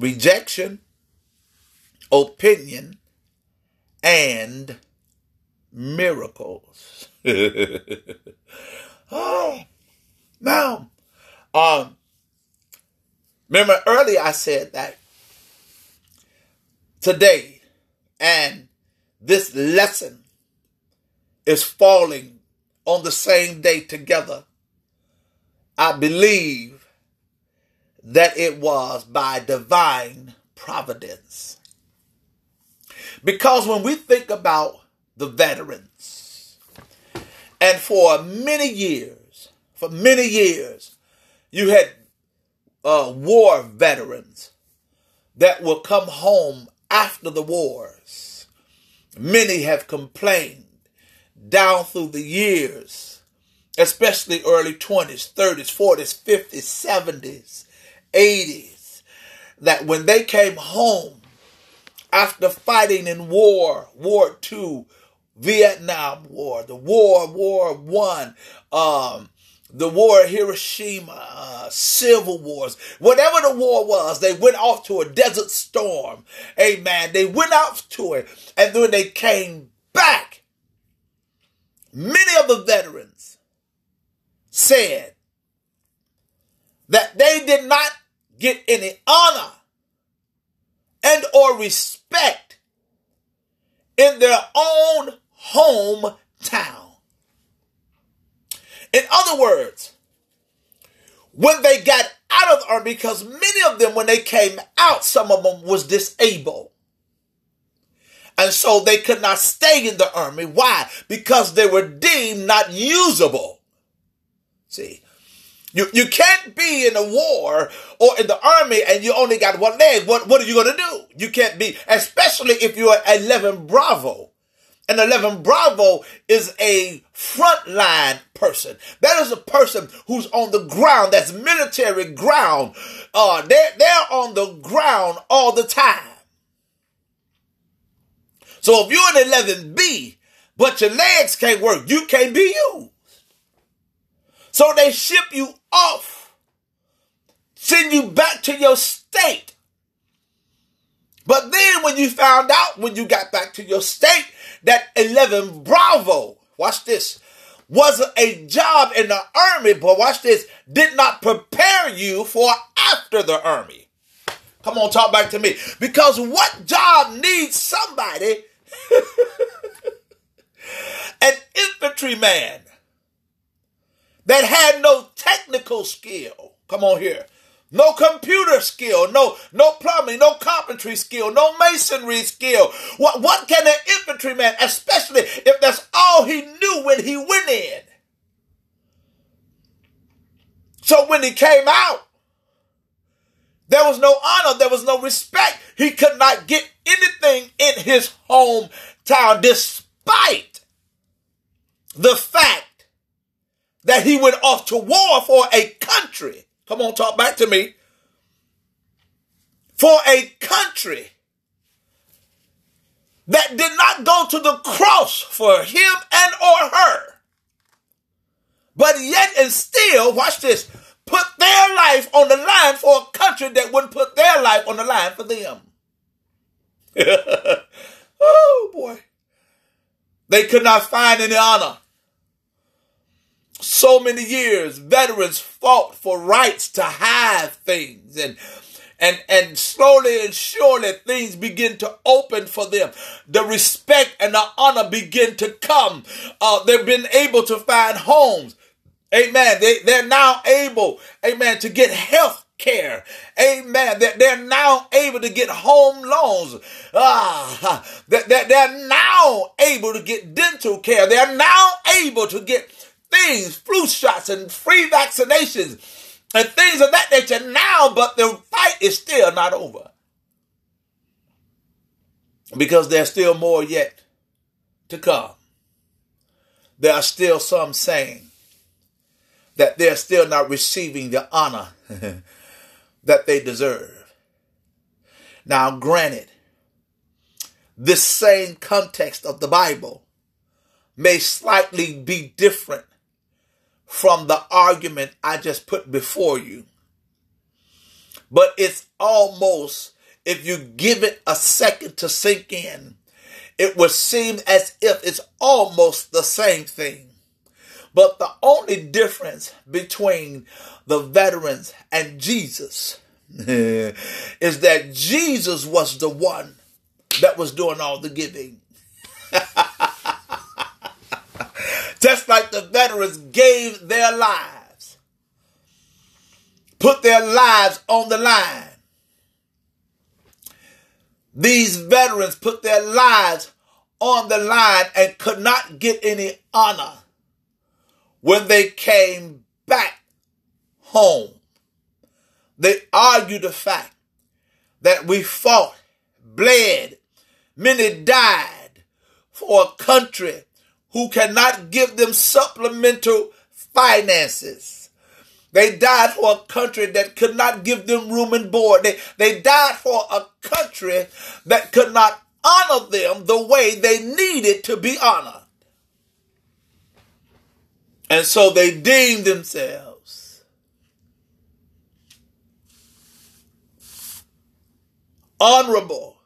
rejection, opinion, and miracles. Oh, now, remember earlier I said that today and this lesson is falling on the same day together. I believe that it was by divine providence. Because when we think about the veterans, and for many years, you had war veterans that will come home after the wars. Many have complained down through the years, especially early 20s, 30s, 40s, 50s, 70s, 80s, that when they came home after fighting in War II, Vietnam War, the War I, the War of Hiroshima, Civil Wars, whatever the war was, they went off to a desert storm. Amen. They went off to it, and then they came back. Many of the veterans said that they did not get any honor and or respect in their own hometown. In other words, when they got out of the army, because many of them, when they came out, some of them was disabled. And so they could not stay in the army. Why? Because they were deemed not usable. See, you can't be in a war or in the army and you only got one leg. What are you going to do? You can't be, especially if you're 11 Bravo. An 11 Bravo is a frontline person. That is a person who's on the ground. That's military ground. They're on the ground all the time. So if you're an 11B, but your legs can't work, you can't be used. So they ship you off, send you back to your state. But then when you found out, when you got back to your state, that 11 Bravo, watch this, was a job in the army, but watch this, did not prepare you for after the army. Come on, talk back to me. Because what job needs somebody, an infantryman that had no technical skill? Come on here. No computer skill, no plumbing, no carpentry skill, no masonry skill. What can an infantryman, especially if that's all he knew when he went in? So when he came out, there was no honor, there was no respect. He could not get anything in his hometown, despite the fact that he went off to war for a country. Come on, talk back to me. For a country that did not go to the cross for him and or her, but yet and still, watch this, put their life on the line for a country that wouldn't put their life on the line for them. Oh, boy. They could not find any honor. So many years, veterans fought for rights to hide things, and slowly and surely things begin to open for them. The respect and the honor begin to come. They've been able to find homes. Amen. They're now able, amen, to get health care. Amen. They're now able to get home loans. They're now able to get dental care. They're now able to get things, flu shots and free vaccinations and things of that nature now, but the fight is still not over. Because there's still more yet to come. There are still some saying that they're still not receiving the honor that they deserve. Now, granted, this same context of the Bible may slightly be different from the argument I just put before you. But it's almost, if you give it a second to sink in, it would seem as if it's almost the same thing. But the only difference between the veterans and Jesus is that Jesus was the one that was doing all the giving. Just like the veterans gave their lives, put their lives on the line. These veterans put their lives on the line and could not get any honor when they came back home. They argued the fact that we fought, bled, many died for a country who cannot give them supplemental finances. They died for a country that could not give them room and board. They died for a country that could not honor them the way they needed to be honored. And so they deemed themselves honorable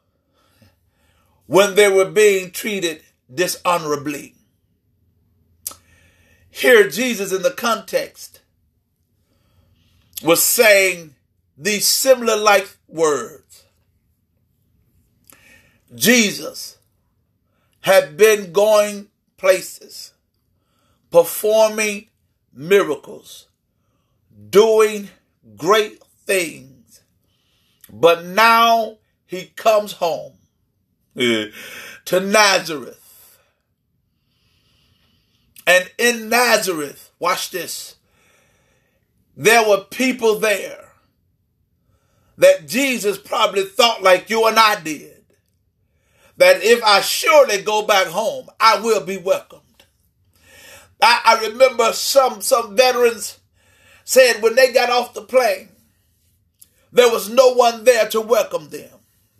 when they were being treated dishonorably. Here, Jesus in the context was saying these similar like words. Jesus had been going places, performing miracles, doing great things, but now he comes home to Nazareth. And in Nazareth, watch this, there were people there that Jesus probably thought like you and I did, that if I surely go back home, I will be welcomed. I remember some veterans said when they got off the plane, there was no one there to welcome them.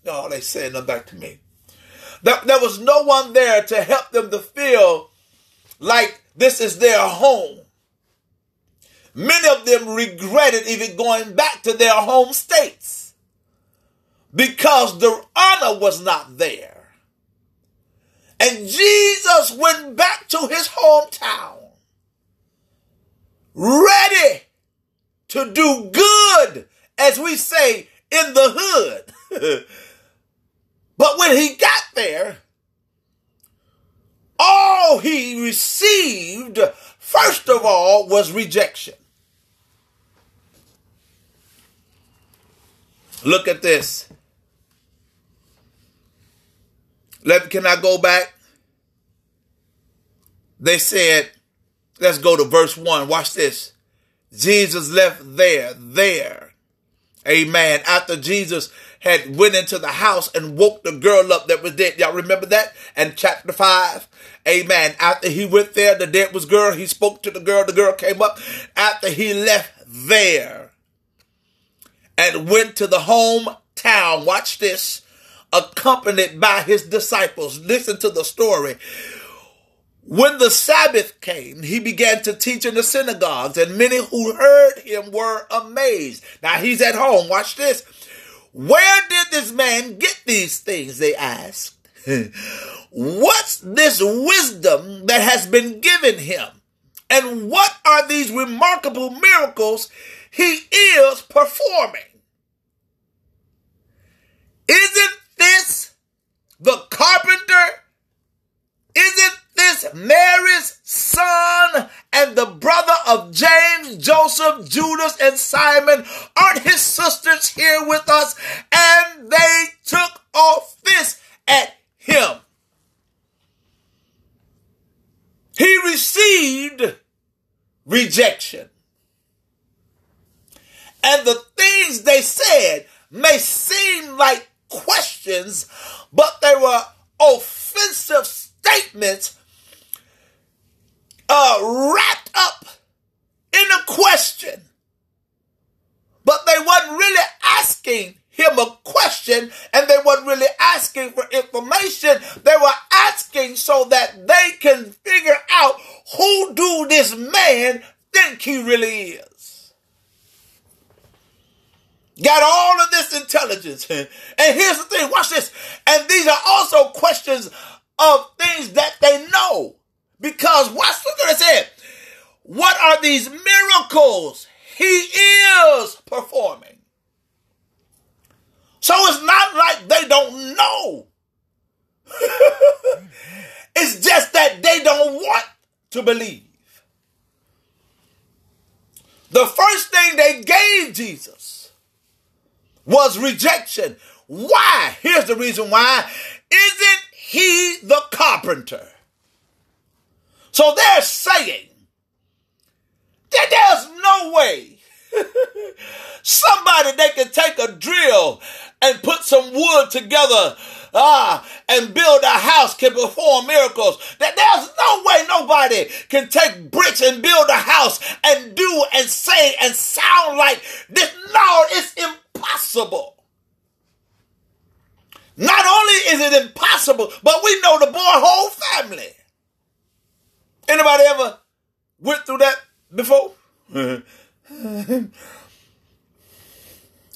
Oh, they said that back to me. There was no one there to help them to feel like this is their home. Many of them regretted even going back to their home states because the honor was not there. And Jesus went back to his hometown, ready to do good, as we say, in the hood. But when he got there, all he received, first of all, was rejection. Look at this. Can I go back? They said, let's go to verse 1. Watch this. Jesus left there. Amen. After Jesus had went into the house and woke the girl up that was dead. Y'all remember that? And chapter 5. Amen. After he went there, the dead was girl. He spoke to the girl came up. After he left there and went to the hometown, watch this, accompanied by his disciples. Listen to the story. When the Sabbath came, he began to teach in the synagogues, and many who heard him were amazed. Now he's at home. Watch this. Where did this man get these things? They asked. What's this wisdom that has been given him? And what are these remarkable miracles he is performing? Isn't this the carpenter? Isn't this Mary's son and the brother of James, Joseph, Judas, and Simon? Aren't his sisters here with us? And they took offense at him. He received rejection. And the things they said may seem like questions, but they were offensive statements wrapped up in a question, but they weren't really asking him a question, and they weren't really asking for information. They were asking so that they can figure out, who do this man think he really is? Got all of this intelligence. And here's the thing. Watch this. And these are also questions of things that they know. Because watch what it said. What are these miracles he is performing? So it's not like they don't know. It's just that they don't want to believe. The first thing they gave Jesus was rejection. Why? Here's the reason why. Isn't he the carpenter? So they're saying that there's no way somebody they can take a drill and put some wood together and build a house can perform miracles. That there's no way nobody can take bricks and build a house and do and say and sound like this. No, it's impossible. Not only is it impossible, but we know the boy whole family. Anybody ever went through that before?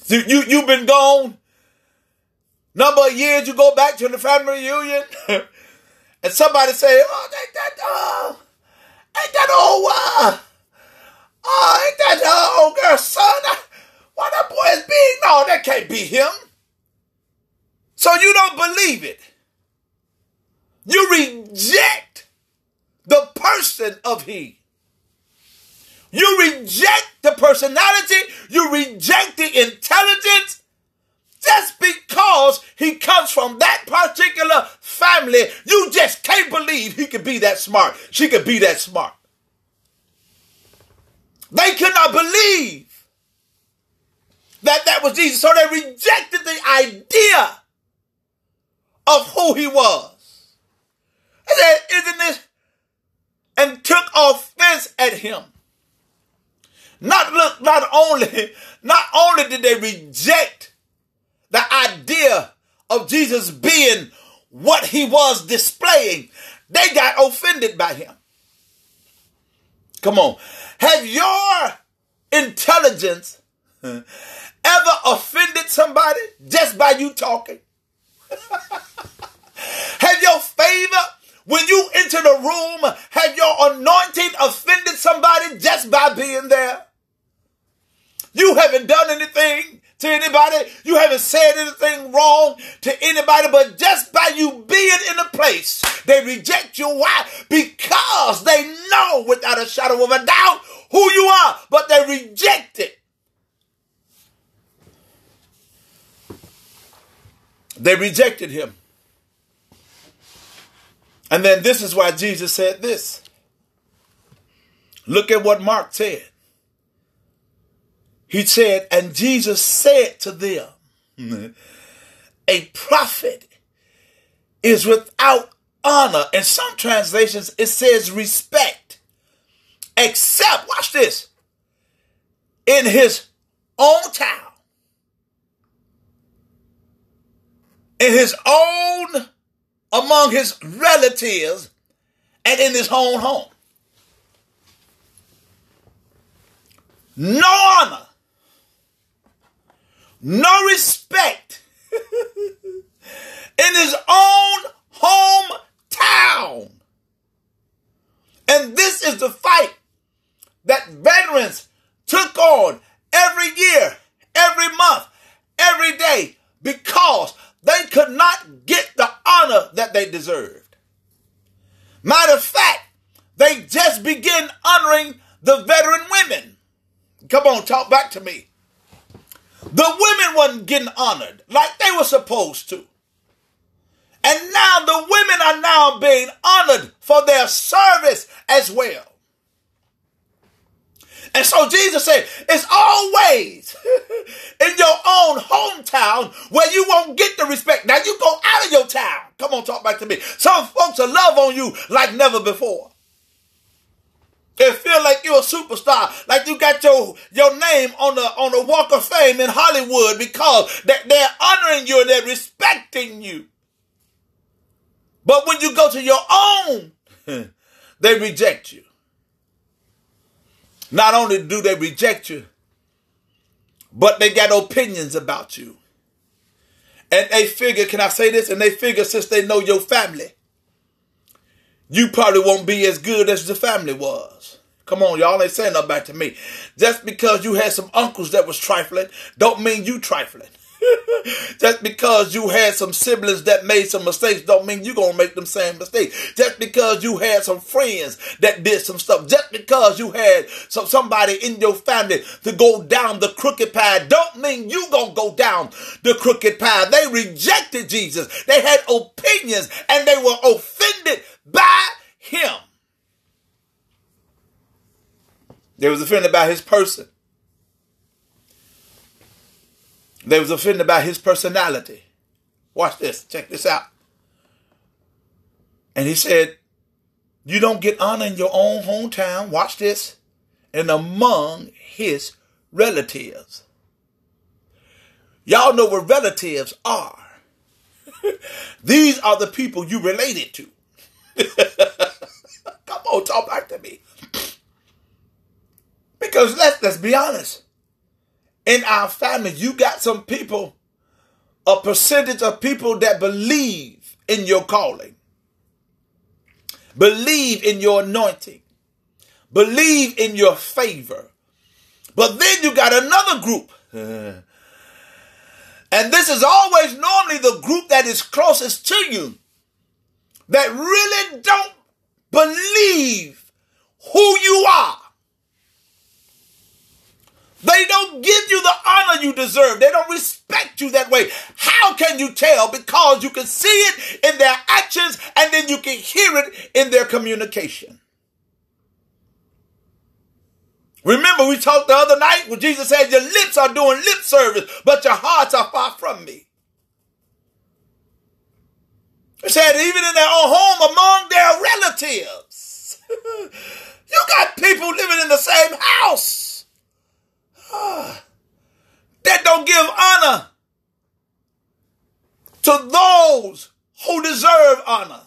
You've been gone number of years, you go back to the family reunion, and somebody say, "Oh, ain't that old girl's son? Why that boy is big? No, that can't be him." So you don't believe it. You reject the person of he. You reject the personality. You reject the intelligence just because he comes from that particular family. You just can't believe he could be that smart. She could be that smart. They could not believe that that was Jesus. So they rejected the idea of who he was. They said, "Isn't it?" And took offense at him. Not only did they reject the idea of Jesus being what he was displaying, they got offended by him. Come on. Have your intelligence ever offended somebody just by you talking? Have your favor, when you enter the room, have your anointing offended somebody just by being there? You haven't done anything to anybody. You haven't said anything wrong to anybody. But just by you being in a place, they reject you. Why? Because they know without a shadow of a doubt who you are. But they reject it. They rejected him. And then this is why Jesus said this. Look at what Mark said. He said, and Jesus said to them, a prophet is without honor. In some translations, it says respect. Except, watch this, in his own town, in his own, among his relatives, and in his own home. No honor. No respect in his own hometown. And this is the fight that veterans took on every year, every month, every day, because they could not get the honor that they deserved. Matter of fact, they just began honoring the veteran women. Come on, talk back to me. The women wasn't getting honored like they were supposed to. And now the women are now being honored for their service as well. And so Jesus said, it's always in your own hometown where you won't get the respect. Now you go out of your town. Come on, talk back to me. Some folks will love on you like never before. They feel like you're a superstar, like you got your name on the Walk of Fame in Hollywood because they're honoring you and they're respecting you. But when you go to your own, they reject you. Not only do they reject you, but they got opinions about you. And they figure, can I say this? And they figure since they know your family, you probably won't be as good as the family was. Come on, y'all ain't saying nothing back to me. Just because you had some uncles that was trifling, don't mean you trifling. Just because you had some siblings that made some mistakes don't mean you're going to make them same mistakes. Just because you had some friends that did some stuff. Just because you had somebody in your family to go down the crooked path don't mean you're going to go down the crooked path. They rejected Jesus. They had opinions and they were offended by him. They was offended by his person. They was offended by his personality. Watch this. Check this out. And he said, you don't get honor in your own hometown. Watch this. And among his relatives. Y'all know what relatives are. These are the people you related to. Come on, talk back to me. Because let's be honest. In our family, you got some people, a percentage of people that believe in your calling, believe in your anointing, believe in your favor. But then you got another group. And this is always normally the group that is closest to you that really don't believe who you are. They don't give you the honor you deserve. They don't respect you that way. How can you tell? Because you can see it in their actions and then you can hear it in their communication. Remember, we talked the other night when Jesus said, your lips are doing lip service, but your hearts are far from me. He said, even in their own home, among their relatives. You got people living in the same house that don't give honor to those who deserve honor.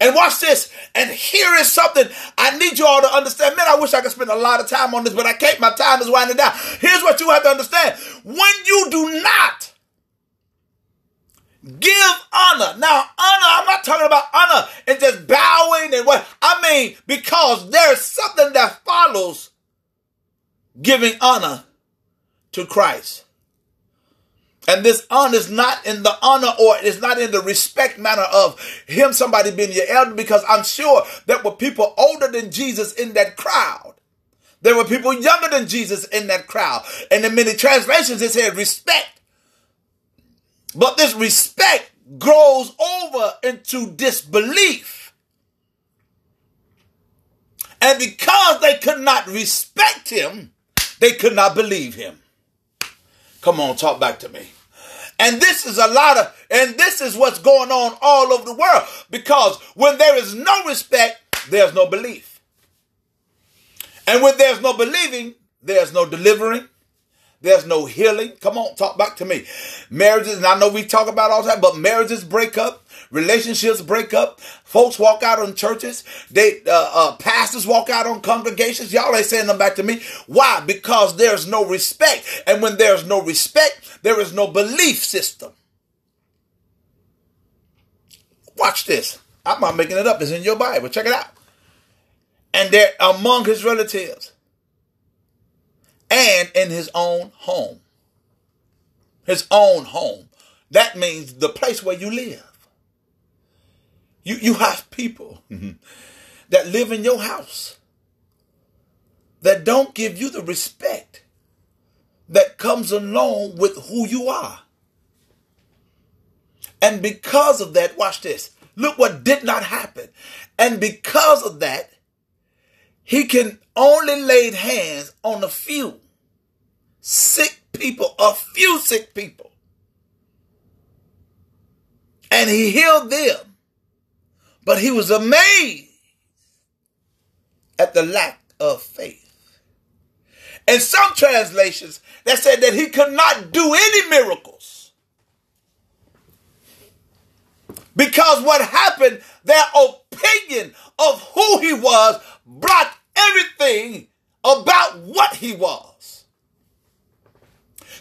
And watch this. And here is something I need you all to understand. Man, I wish I could spend a lot of time on this, but I can't. My time is winding down. Here's what you have to understand. When you do not give honor. Now, honor, I'm not talking about honor and just bowing and what. I mean, because there's something that follows giving honor to Christ. And this honor is not in the honor or it's not in the respect manner of him, somebody being your elder, because I'm sure there were people older than Jesus in that crowd. There were people younger than Jesus in that crowd. And in many translations, it said respect. But this respect grows over into disbelief. And because they could not respect him, they could not believe him. Come on, talk back to me. And this is this is what's going on all over the world. Because when there is no respect, there's no belief. And when there's no believing, there's no delivering. There's no healing. Come on, talk back to me. Marriages, and I know we talk about all the time, but marriages break up. Relationships break up. Folks walk out on churches. Pastors walk out on congregations. Y'all ain't saying them back to me. Why? Because there's no respect. And when there's no respect, there is no belief system. Watch this. I'm not making it up. It's in your Bible. Check it out. And they're among his relatives. And in his own home. His own home. That means the place where you live. You have people that live in your house that don't give you the respect that comes along with who you are. And because of that, watch this. Look what did not happen. And because of that, he can only lay hands on a few sick people, and he healed them. But he was amazed at the lack of faith. In some translations, that said that he could not do any miracles. Because what happened, their opinion of who he was brought everything about what he was.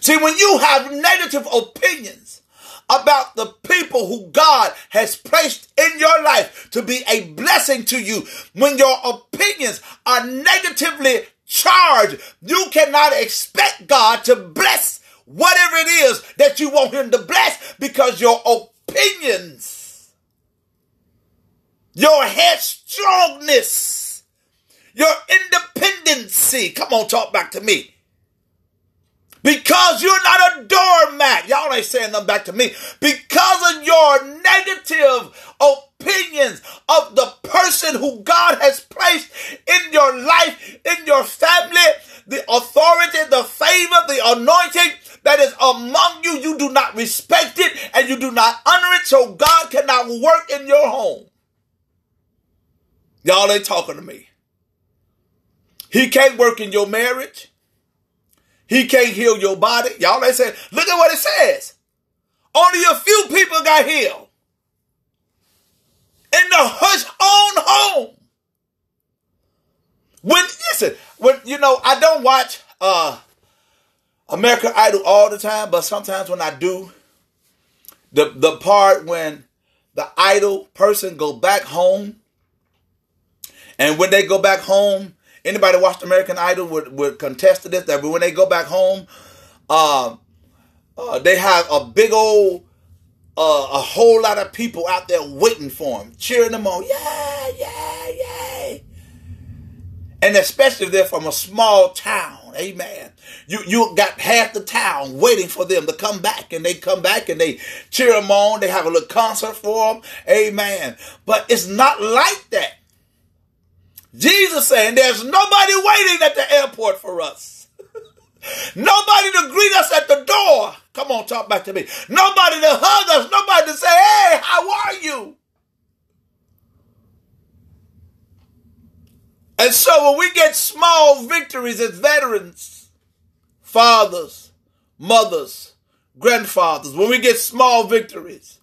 See, when you have negative opinions about the people who God has placed in your life to be a blessing to you, when your opinions are negatively charged, you cannot expect God to bless whatever it is that you want him to bless, because your opinions, your headstrongness, your independency, come on, talk back to me. Because you're not a doormat. Y'all ain't saying nothing back to me. Because of your negative opinions of the person who God has placed in your life, in your family, the authority, the favor, the anointing that is among you, you do not respect it and you do not honor it, so God cannot work in your home. Y'all ain't talking to me. He can't work in your marriage. He can't heal your body. Y'all ain't saying, look at what it says. Only a few people got healed. In the hush own home. When I don't watch American Idol all the time, but sometimes when I do, the part when the idol person go back home, and when they go back home, anybody watched American Idol would contest to this, that when they go back home, they have a big old, a whole lot of people out there waiting for them, cheering them on, yay, yay, yay. And especially if they're from a small town, amen. You got half the town waiting for them to come back, and they come back and they cheer them on. They have a little concert for them, amen. But it's not like that. Jesus saying there's nobody waiting at the airport for us. Nobody to greet us at the door. Come on, talk back to me. Nobody to hug us. Nobody to say, hey, how are you? And so when we get small victories as veterans, fathers, mothers, grandfathers, when we get small victories,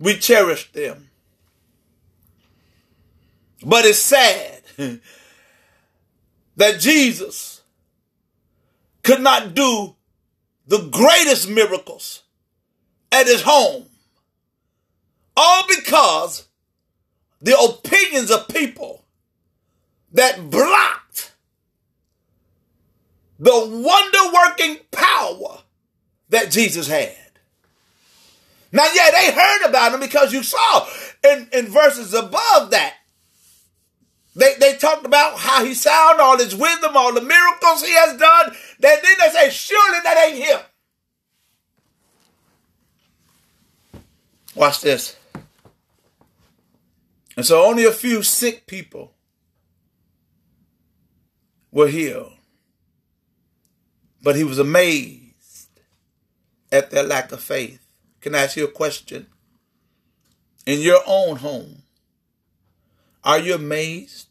we cherish them. But it's sad that Jesus could not do the greatest miracles at his home, all because the opinions of people that blocked the wonder-working power that Jesus had. Now, yeah, they heard about him because you saw in verses above that, They talked about how he sound, all his wisdom, all the miracles he has done. Then they say, surely that ain't him. Watch this. And so only a few sick people were healed. But he was amazed at their lack of faith. Can I ask you a question? In your own home, are you amazed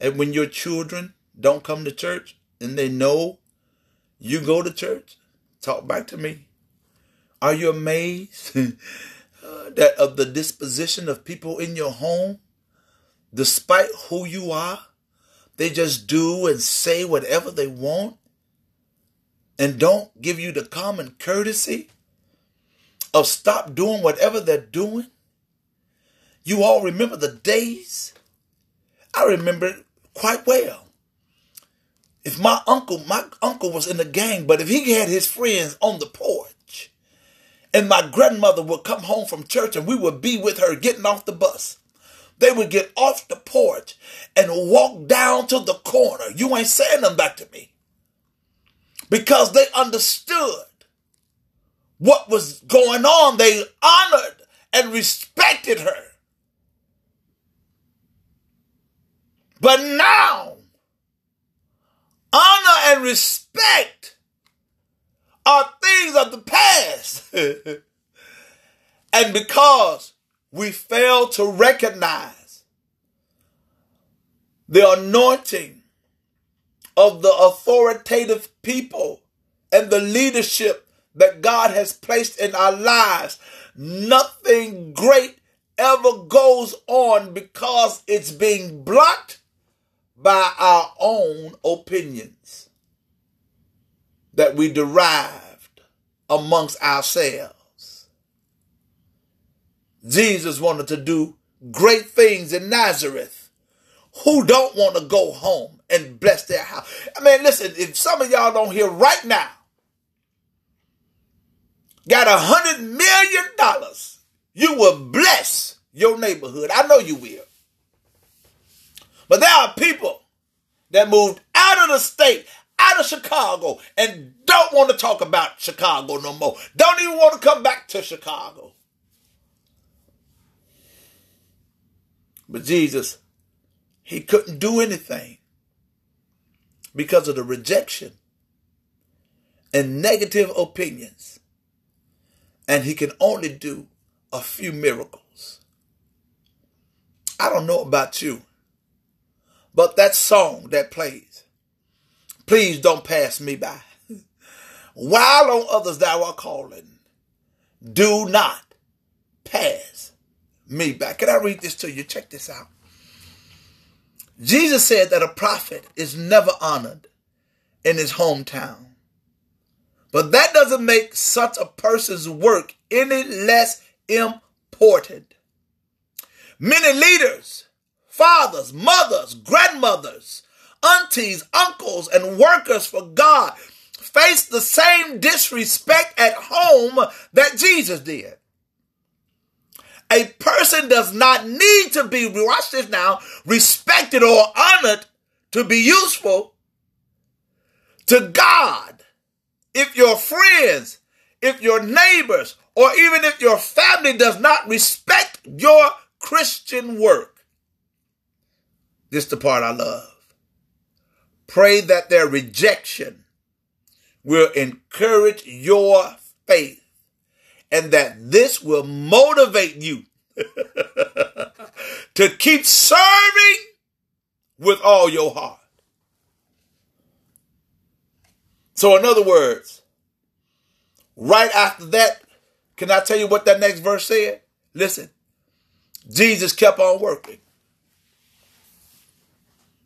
at when your children don't come to church and they know you go to church? Talk back to me. Are you amazed that of the disposition of people in your home, despite who you are, they just do and say whatever they want and don't give you the common courtesy of stop doing whatever they're doing? You all remember the days? I remember it quite well. If my uncle was in the gang, but if he had his friends on the porch, and my grandmother would come home from church and we would be with her getting off the bus, they would get off the porch and walk down to the corner. You ain't saying them back to me. Because they understood what was going on. They honored and respected her. But now, honor and respect are things of the past. And because we fail to recognize the anointing of the authoritative people and the leadership that God has placed in our lives, nothing great ever goes on because it's being blocked by our own opinions that we derive amongst ourselves. Jesus wanted to do great things in Nazareth. Who don't want to go home and bless their house? I mean, listen, if some of y'all don't hear right now, got $100 million, you will bless your neighborhood. I know you will. But there are people that moved out of the state, out of Chicago, and don't want to talk about Chicago no more. Don't even want to come back to Chicago. But Jesus, he couldn't do anything because of the rejection and negative opinions. And he can only do a few miracles. I don't know about you, but that song that plays, "Please Don't Pass Me By," while on others thou art calling, do not pass me by. Can I read this to you? Check this out. Jesus said that a prophet is never honored in his hometown. But that doesn't make such a person's work any less important. Many leaders, fathers, mothers, grandmothers, aunties, uncles, and workers for God face the same disrespect at home that Jesus did. A person does not need to be, watch this now, respected or honored to be useful to God. If your friends, if your neighbors, or even if your family does not respect your Christian work. This is the part I love. Pray that their rejection will encourage your faith and that this will motivate you to keep serving with all your heart. So in other words, right after that, can I tell you what that next verse said? Listen, Jesus kept on working.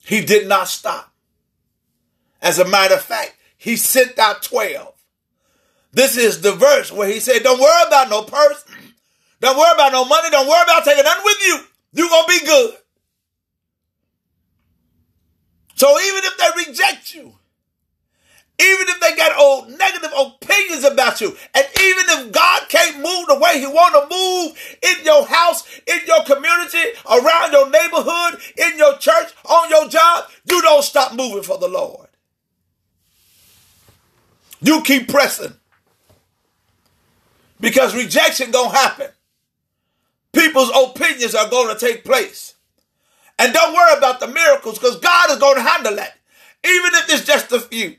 He did not stop. As a matter of fact, he sent out 12. This is the verse where he said, don't worry about no purse. Don't worry about no money. Don't worry about taking nothing with you. You're going to be good. So even if they reject you, even if they got old negative opinions about you, and even if God can't move the way he want to move in your house, in your community, around your neighborhood, in your church, on your job, you don't stop moving for the Lord. You keep pressing. Because rejection gonna happen. People's opinions are gonna take place. And don't worry about the miracles because God is gonna handle that. Even if it's just a few.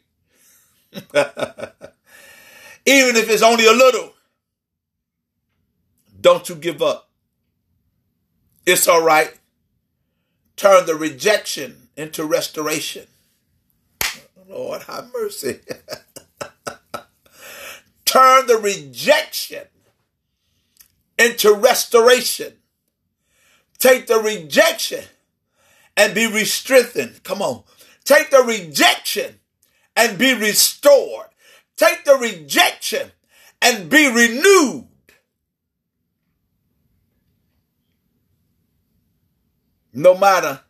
Even if it's only a little, don't you give up. It's all right. Turn the rejection into restoration. Lord, have mercy. Turn the rejection into restoration. Take the rejection and be re-strengthened. Come on. Take the rejection and be restored. Take the rejection and be renewed. No matter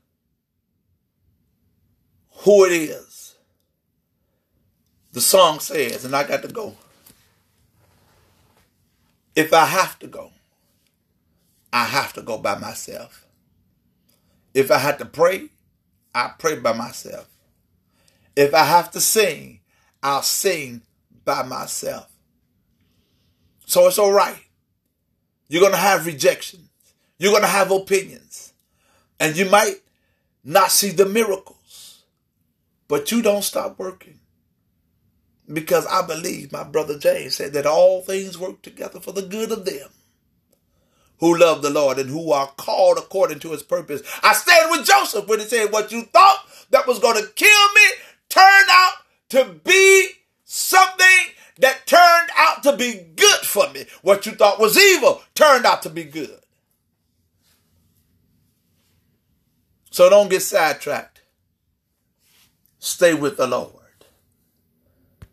who it is. The song says, and I got to go. If I have to go, I have to go by myself. If I had to pray, I pray by myself. If I have to sing, I'll sing by myself. So it's all right. You're going to have rejections. You're going to have opinions. And you might not see the miracles. But you don't stop working. Because I believe my brother James said that all things work together for the good of them who love the Lord and who are called according to his purpose. I stand with Joseph when he said, what you thought that was going to kill me turned out to be something that turned out to be good for me. What you thought was evil turned out to be good. So don't get sidetracked. Stay with the Lord.